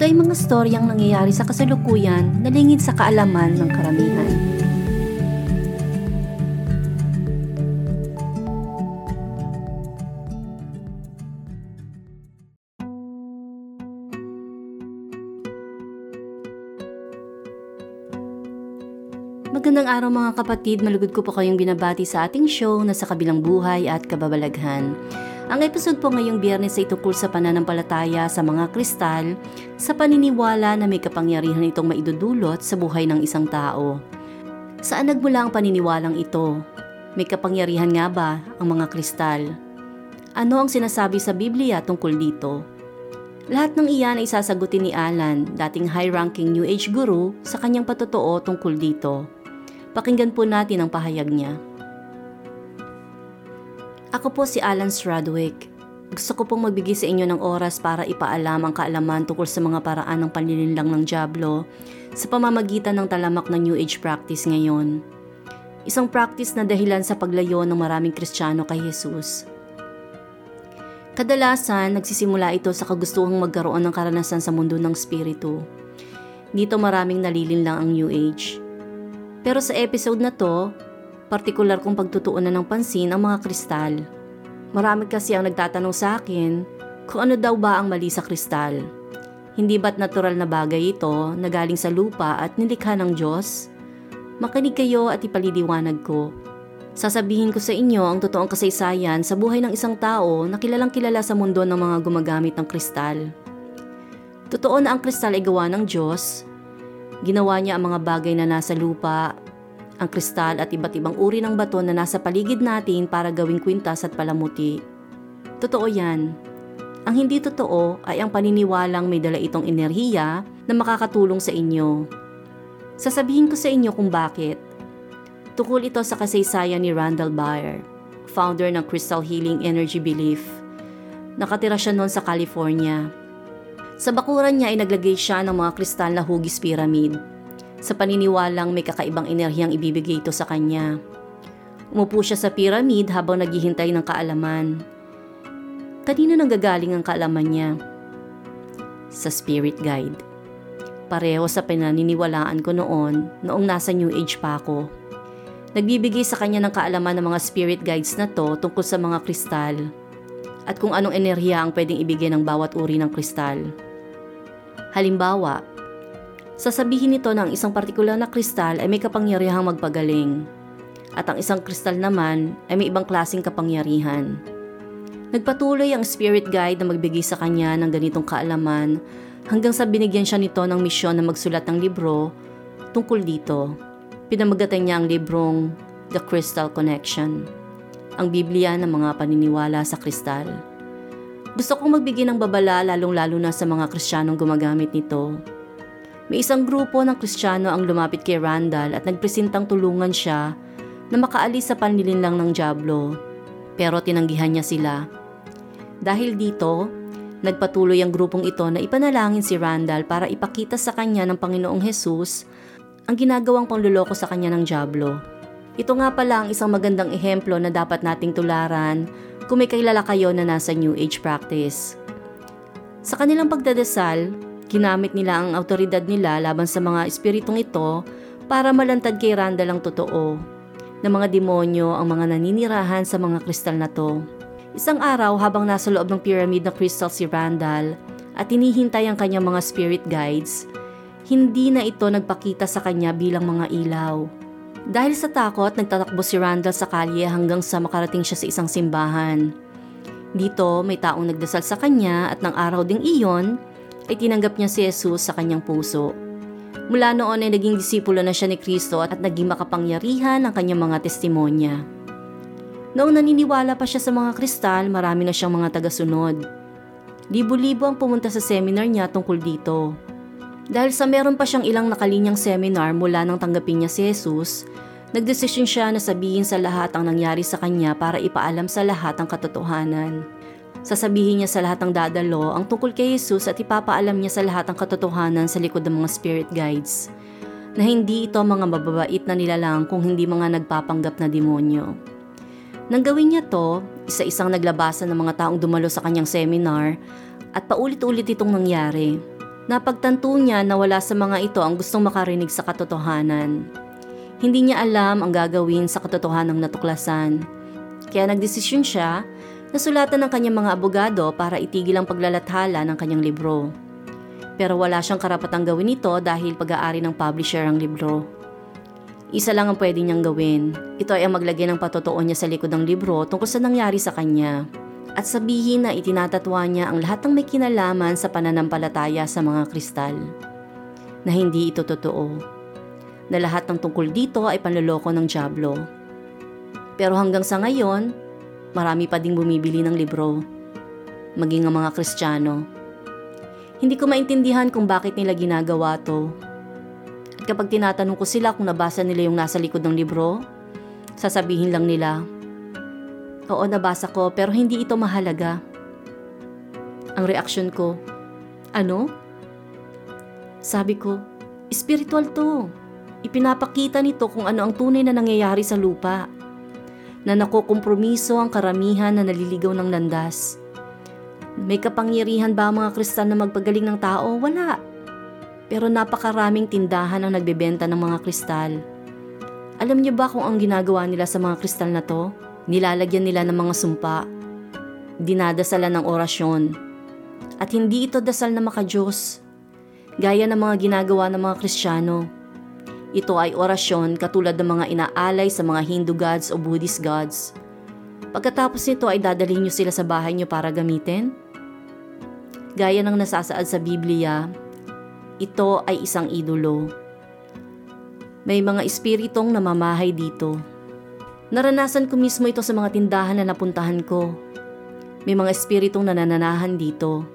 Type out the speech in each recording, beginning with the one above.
Ito ay mga storyang nangyayari sa kasalukuyan na lingid sa kaalaman ng karamihan. Magandang araw mga kapatid, malugod ko po kayong binabati sa ating show na sa kabilang buhay at kababalaghan. Ang episode po ngayong Biyernes ay tungkol sa pananampalataya sa mga kristal, sa paniniwala na may kapangyarihan itong maidudulot sa buhay ng isang tao. Saan nagmula ang paniniwalang ito? May kapangyarihan nga ba ang mga kristal? Ano ang sinasabi sa Bibliya tungkol dito? Lahat ng iyan ay sasagutin ni Alan, dating high-ranking New Age guru, sa kanyang patotoo tungkol dito. Pakinggan po natin ang pahayag niya. Ako po si Alan Stradwick. Gusto ko pong magbigay sa inyo ng oras para ipaalam ang kaalaman tungkol sa mga paraan ng panlilinlang ng Diablo sa pamamagitan ng talamak na New Age practice ngayon. Isang practice na dahilan sa paglayo ng maraming Kristiyano kay Jesus. Kadalasan, nagsisimula ito sa kagustuhang magkaroon ng karanasan sa mundo ng spirito. Dito maraming nalilinlang ang New Age. Pero sa episode na to, partikular kong pagtutuunan ng pansin ang mga kristal. Marami kasi ang nagtatanong sa akin kung ano daw ba ang mali sa kristal. Hindi ba't natural na bagay ito na galing sa lupa at nilikha ng Diyos? Makinig kayo at ipaliliwanag ko. Sasabihin ko sa inyo ang totoong kasaysayan sa buhay ng isang tao na kilalang kilala sa mundo ng mga gumagamit ng kristal. Totoo na ang kristal ay gawa ng Diyos. Ginawa niya ang mga bagay na nasa lupa, ang kristal at iba't ibang uri ng bato na nasa paligid natin para gawing kwintas at palamuti. Totoo yan. Ang hindi totoo ay ang paniniwalang may dala itong enerhiya na makakatulong sa inyo. Sasabihin ko sa inyo kung bakit. Tukol ito sa kasaysayan ni Randall Buyer, founder ng Crystal Healing Energy Belief. Nakatira siya noon sa California. Sa bakuran niya ay naglagay siya ng mga kristal na hugis pyramid. Sa paniniwalang may kakaibang enerhiyang ibibigay ito sa kanya. Umupo siya sa pyramid habang naghihintay ng kaalaman. Kanino nanggagaling ang kaalaman niya? Sa spirit guide. Pareho sa pinaniniwalaan ko noong nasa New Age pa ako. Nagbibigay sa kanya ng kaalaman ng mga spirit guides na to tungkol sa mga kristal at kung anong enerhiya ang pwedeng ibigay ng bawat uri ng kristal. Halimbawa, sasabihin nito na ang isang partikular na kristal ay may kapangyarihang magpagaling at ang isang kristal naman ay may ibang klaseng kapangyarihan. Nagpatuloy ang spirit guide na magbigay sa kanya ng ganitong kaalaman hanggang sa binigyan siya nito ng misyon na magsulat ng libro tungkol dito. Pinamagatan niya ang librong The Crystal Connection, ang Bibliya ng mga paniniwala sa kristal. Gusto kong magbigay ng babala lalong-lalo na sa mga Kristiyanong gumagamit nito. May isang grupo ng Kristiyano ang lumapit kay Randall at nagpresentang tulungan siya na makaalis sa panlilinlang ng Diablo, pero tinanggihan niya sila. Dahil dito, nagpatuloy ang grupong ito na ipanalangin si Randall para ipakita sa kanya ng Panginoong Hesus ang ginagawang panluloko sa kanya ng Diablo. Ito nga pala ang isang magandang ehemplo na dapat nating tularan kung may kilala kayo na nasa New Age practice. Sa kanilang pagdadasal, ginamit nila ang awtoridad nila laban sa mga espiritong ito para malantad kay Randall ang totoo na mga demonyo ang mga naninirahan sa mga kristal na to. Isang araw habang nasa loob ng pyramid na kristal si Randall at hinihintay ang kanyang mga spirit guides, hindi na ito nagpakita sa kanya bilang mga ilaw. Dahil sa takot, nagtatakbo si Randall sa kalye hanggang sa makarating siya sa isang simbahan. Dito, may taong nagdasal sa kanya at ng araw ding iyon, ay tinanggap niya si Jesus sa kanyang puso. Mula noon ay naging disipulo na siya ni Kristo at naging makapangyarihan ang kanyang mga testimonya. Noong naniniwala pa siya sa mga kristal, marami na siyang mga tagasunod. Libo-libo ang pumunta sa seminar niya tungkol dito. Dahil sa meron pa siyang ilang nakalinyang seminar mula nang tanggapin niya si Jesus, nagdesisyon siya na sabihin sa lahat ang nangyari sa kanya para ipaalam sa lahat ang katotohanan. Sasabihin niya sa lahat ng dadalo ang tungkol kay Jesus at ipapaalam niya sa lahat ang katotohanan sa likod ng mga spirit guides, na hindi ito mga mababait na nilalang kung hindi mga nagpapanggap na demonyo. Nang gawin niya to, isa-isang naglabasan ng mga taong dumalo sa kanyang seminar at paulit-ulit itong nangyari. Napagtanto niya na wala sa mga ito ang gustong makarinig sa katotohanan. Hindi niya alam ang gagawin sa katotohanang natuklasan. Kaya nagdesisyon siya na sulatan ng kanyang mga abogado para itigil ang paglalathala ng kanyang libro. Pero wala siyang karapatang gawin ito dahil pag-aari ng publisher ang libro. Isa lang ang pwede niyang gawin. Ito ay ang maglagay ng patotoo niya sa likod ng libro tungkol sa nangyari sa kanya at sabihin na itinatatwa niya ang lahat ng may kinalaman sa pananampalataya sa mga kristal, na hindi ito totoo, na lahat ng tungkol dito ay panloloko ng dyablo. Pero hanggang sa ngayon, marami pa ding bumibili ng libro, maging ang mga Kristiyano. Hindi ko maintindihan kung bakit nila ginagawa to. At kapag tinatanong ko sila kung nabasa nila yung nasa likod ng libro, sasabihin lang nila, "Oo, nabasa ko pero hindi ito mahalaga." Ang reaksyon ko, "Ano?" Sabi ko, "Spiritual to. Ipinapakita nito kung ano ang tunay na nangyayari sa lupa, na nakukompromiso ang karamihan na naliligaw ng landas. May kapangyarihan ba ang mga Kristal na magpagaling ng tao? Wala. Pero napakaraming tindahan ang nagbebenta ng mga Kristal. Alam niyo ba kung ang ginagawa nila sa mga Kristal na to? Nilalagyan nila ng mga sumpa, dinadasalan ng orasyon, at hindi ito dasal na makadiyos, gaya ng mga ginagawa ng mga Kristiyano. Ito ay orasyon katulad ng mga inaalay sa mga Hindu gods o Buddhist gods. Pagkatapos nito ay dadalhin niyo sila sa bahay niyo para gamitin. Gaya ng nasasaad sa Bibliya, ito ay isang idolo. May mga espiritong namamahay dito. Naranasan ko mismo ito sa mga tindahan na napuntahan ko. May mga espiritong nanananahan dito.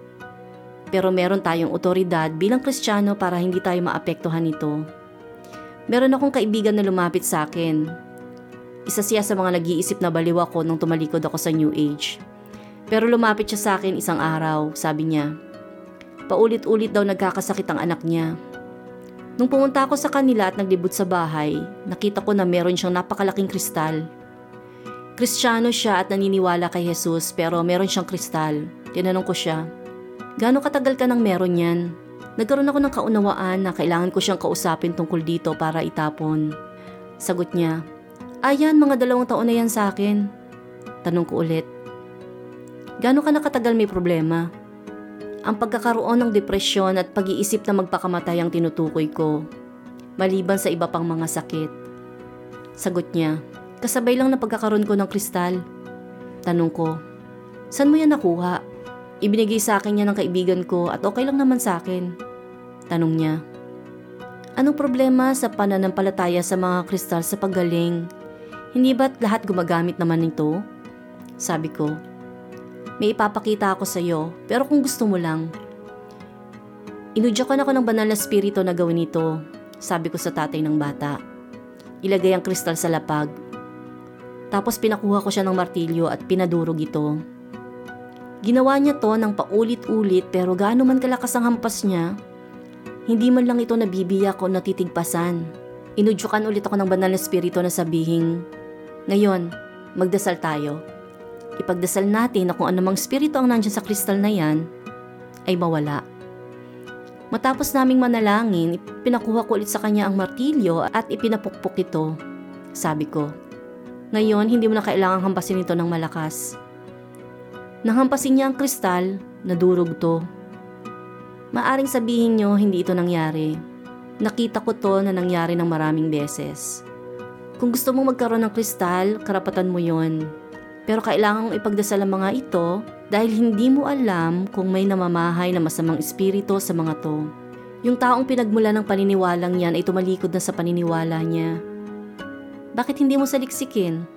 Pero meron tayong otoridad bilang Kristiyano para hindi tayo maapektuhan nito. Meron akong kaibigan na lumapit sa akin. Isa siya sa mga nag-iisip na baliw ako nung tumalikod ako sa New Age. Pero lumapit siya sa akin isang araw, sabi niya. Paulit-ulit daw nagkakasakit ang anak niya. Nung pumunta ako sa kanila at naglibot sa bahay, nakita ko na meron siyang napakalaking kristal. Kristiyano siya at naniniwala kay Jesus pero meron siyang kristal. Tinanong ko siya, "Gaano katagal ka nang meron yan?" Nagkaroon ako ng kaunawaan na kailangan ko siyang kausapin tungkol dito para itapon. Sagot niya, "Ayan, mga 2 taon na yan sa akin." Tanong ko ulit, "Gaano ka nakatagal may problema?" "Ang pagkakaroon ng depresyon at pag-iisip na magpakamatay ang tinutukoy ko, maliban sa iba pang mga sakit." Sagot niya, "Kasabay lang na pagkakaroon ko ng kristal." Tanong ko, "Saan mo yan nakuha?" "Ibinigay sa akin niya ng kaibigan ko at okay lang naman sa akin." Tanong niya, "Anong problema sa pananampalataya sa mga kristal sa paggaling? Hindi ba't lahat gumagamit naman nito?" Sabi ko, "May ipapakita ako sa iyo pero kung gusto mo lang." Inudyakan ako ng banal na spirito na gawin ito, sabi ko sa tatay ng bata. Ilagay ang kristal sa lapag. Tapos pinakuha ko siya ng martilyo at pinadurog ito. Ginawa niya to ng paulit-ulit pero gaano man kalakas ang hampas niya, hindi man lang ito nabibiyak o natitigpasan. Inudyukan ulit ako ng banal na spirito na sabihing, "Ngayon, magdasal tayo. Ipagdasal natin na kung anumang spirito ang nandyan sa kristal na yan, ay mawala." Matapos naming manalangin, pinakuha ko ulit sa kanya ang martilyo at ipinapukpok ito. Sabi ko, "Ngayon, hindi mo na kailangang hampasin ito ng malakas." Nanghampasin niya ang kristal, nadurog to. Maaring sabihin niyo hindi ito nangyari. Nakita ko to na nangyari ng maraming beses. Kung gusto mong magkaroon ng kristal, karapatan mo yon. Pero kailangan mong ipagdasal ang mga ito dahil hindi mo alam kung may namamahay na masamang espiritu sa mga to. Yung taong pinagmula ng paniniwalang yan ay tumalikod na sa paniniwala niya. Bakit hindi mo saliksikin?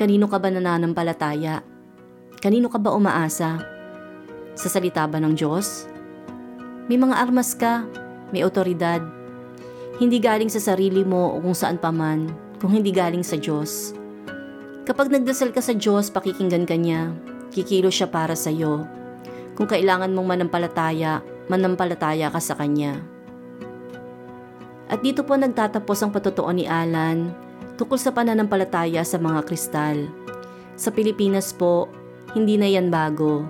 Kanino ka ba nananampalataya? Kanino ka ba umaasa? Sa salita ba ng Diyos? May mga armas ka, may otoridad. Hindi galing sa sarili mo o kung saan paman, kung hindi galing sa Diyos. Kapag nagdasal ka sa Diyos, pakikinggan ka niya, kikilos siya para sa iyo. Kung kailangan mong manampalataya, manampalataya ka sa Kanya. At dito po nagtatapos ang patutuon ni Alan tungkol sa pananampalataya sa mga kristal. Sa Pilipinas po, hindi na yan bago.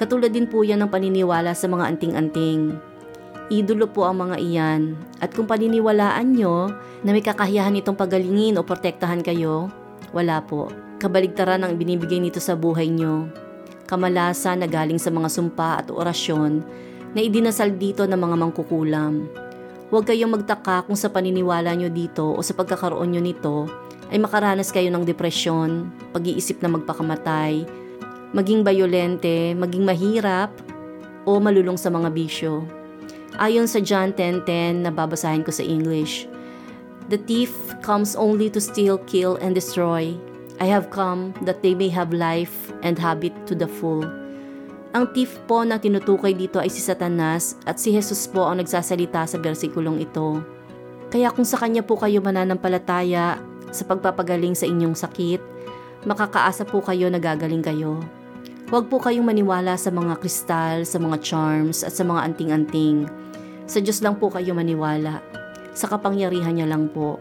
Katulad din po yan ng paniniwala sa mga anting-anting. Idolo po ang mga iyan. At kung paniniwalaan nyo na may kakayahan itong pagalingin o protektahan kayo, wala po. Kabaligtaran ang binibigay nito sa buhay nyo. Kamalasan na galing sa mga sumpa at orasyon na idinasal dito ng mga mangkukulam. Huwag kayong magtaka kung sa paniniwala nyo dito o sa pagkakaroon nyo nito ay makaranas kayo ng depresyon, pag-iisip na magpakamatay, maging bayolente, maging mahirap, o malulong sa mga bisyo. Ayon sa John 10:10 na babasahin ko sa English, "The thief comes only to steal, kill, and destroy. I have come that they may have life and have it to the full." Ang thief po na tinutukoy dito ay si Satanas at si Jesus po ang nagsasalita sa versikulong ito. Kaya kung sa kanya po kayo mananampalataya sa pagpapagaling sa inyong sakit, makakaasa po kayo na gagaling kayo. Huwag po kayong maniwala sa mga kristal, sa mga charms at sa mga anting-anting. Sa Diyos lang po kayo maniwala. Sa kapangyarihan niya lang po.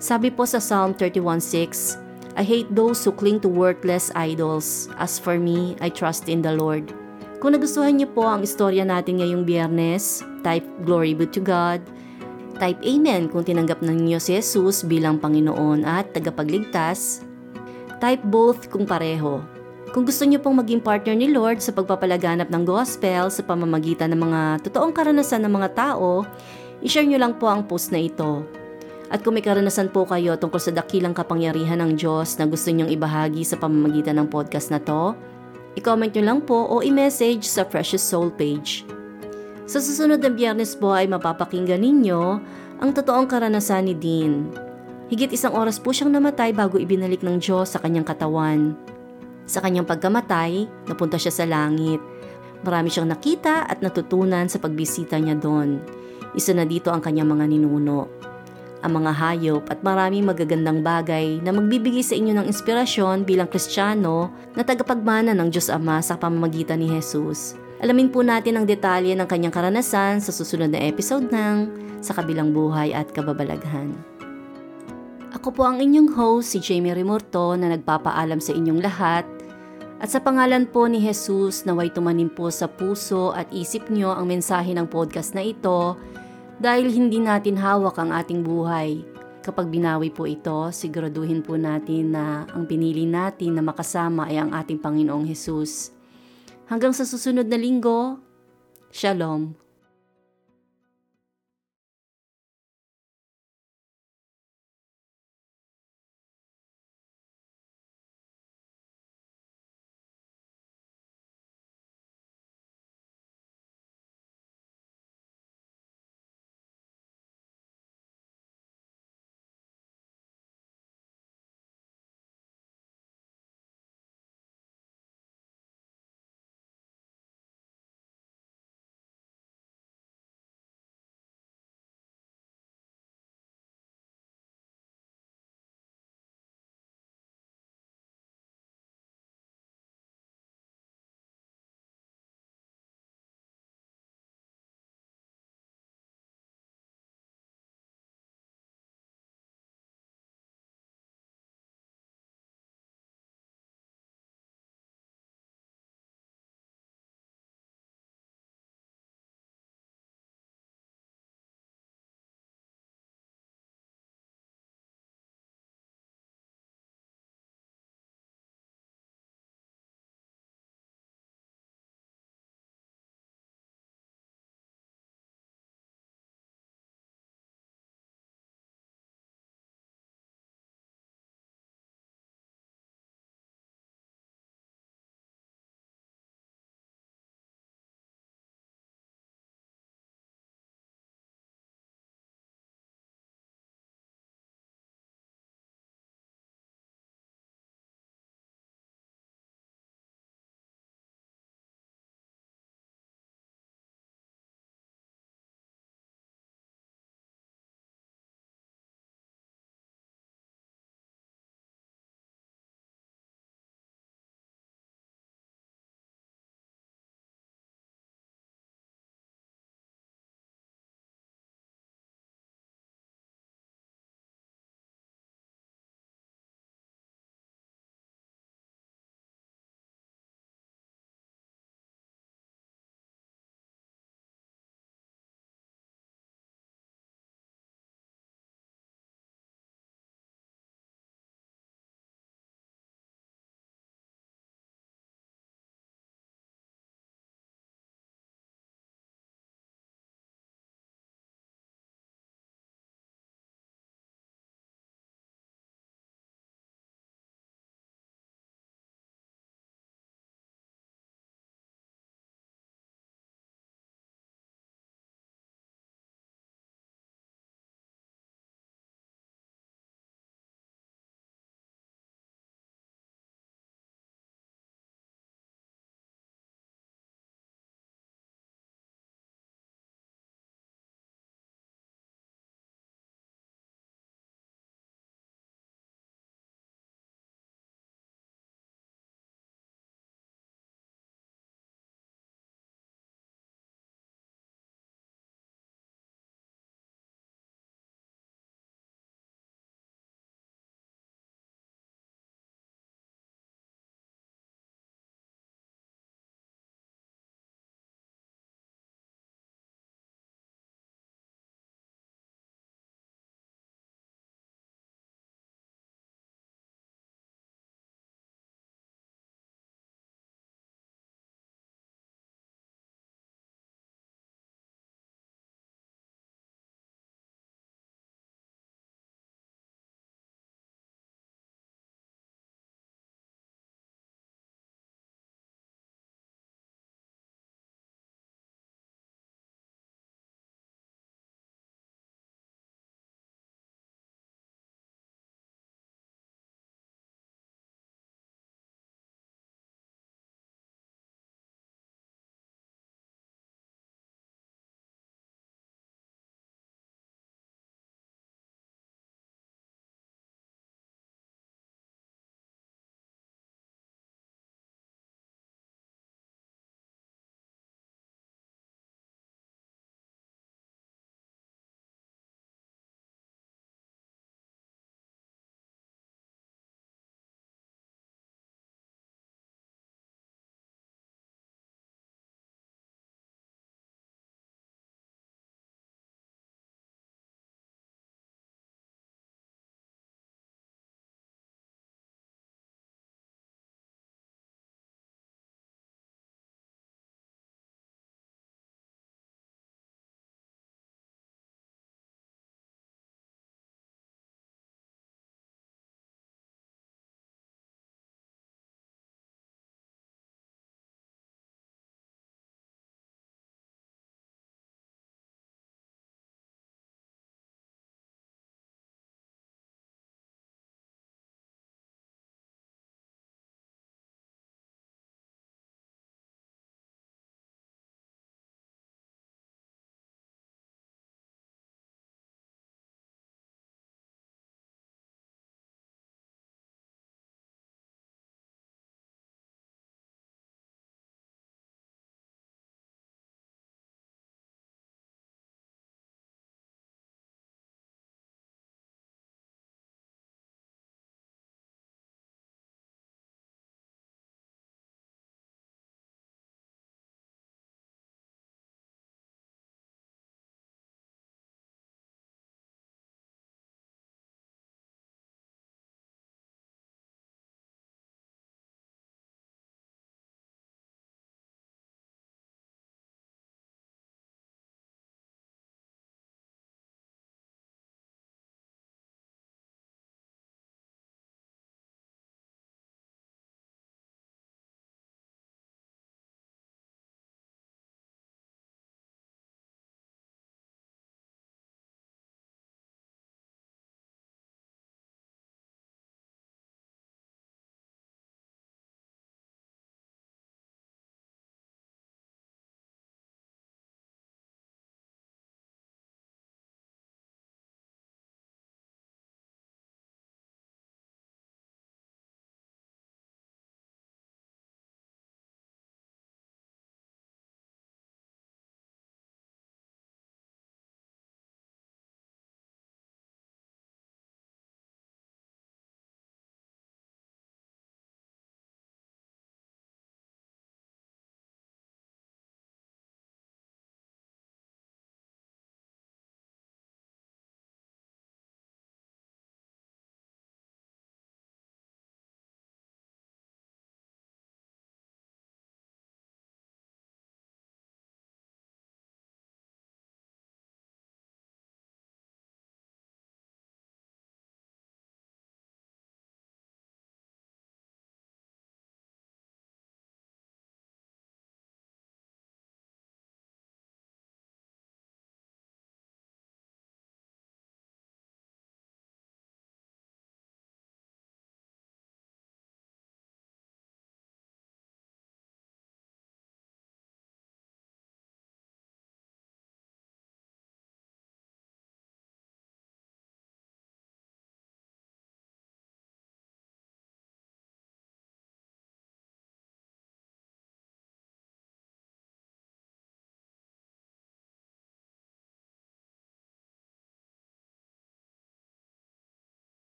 Sabi po sa Psalm 31:6, "I hate those who cling to worthless idols. As for me, I trust in the Lord." Kung nagustuhan niyo po ang istorya natin ngayong Biyernes, type "Glory be to God." Type "Amen" kung tinanggap ng niyo si Jesus bilang Panginoon at tagapagligtas. Type "Both" kung pareho. Kung gusto niyo pong maging partner ni Lord sa pagpapalaganap ng gospel sa pamamagitan ng mga totoong karanasan ng mga tao, i-share niyo lang po ang post na ito. At kung may karanasan po kayo tungkol sa dakilang kapangyarihan ng Diyos na gusto nyong ibahagi sa pamamagitan ng podcast na to, i-comment nyo lang po o i-message sa Precious Soul page. Sa susunod na Biyernes po ay mapapakinggan ninyo ang totoong karanasan ni Dean. Higit 1 oras po siyang namatay bago ibinalik ng Diyos sa kanyang katawan. Sa kanyang pagkamatay, napunta siya sa langit. Marami siyang nakita at natutunan sa pagbisita niya doon. Isa na dito ang kanyang mga ninuno, ang mga hayop at maraming magagandang bagay na magbibigay sa inyo ng inspirasyon bilang Kristiyano na tagapagmana ng Diyos Ama sa pamamagitan ni Jesus. Alamin po natin ang detalye ng kanyang karanasan sa susunod na episode ng Sa Kabilang Buhay at Kababalaghan. Ako po ang inyong host, si Jamie Rimorto, na nagpapaalam sa inyong lahat. At sa pangalan po ni Jesus, naway tumanim po sa puso at isip nyo ang mensahe ng podcast na ito. Dahil hindi natin hawak ang ating buhay, kapag binawi po ito, siguraduhin po natin na ang pinili natin na makasama ay ang ating Panginoong Jesus. Hanggang sa susunod na linggo, Shalom!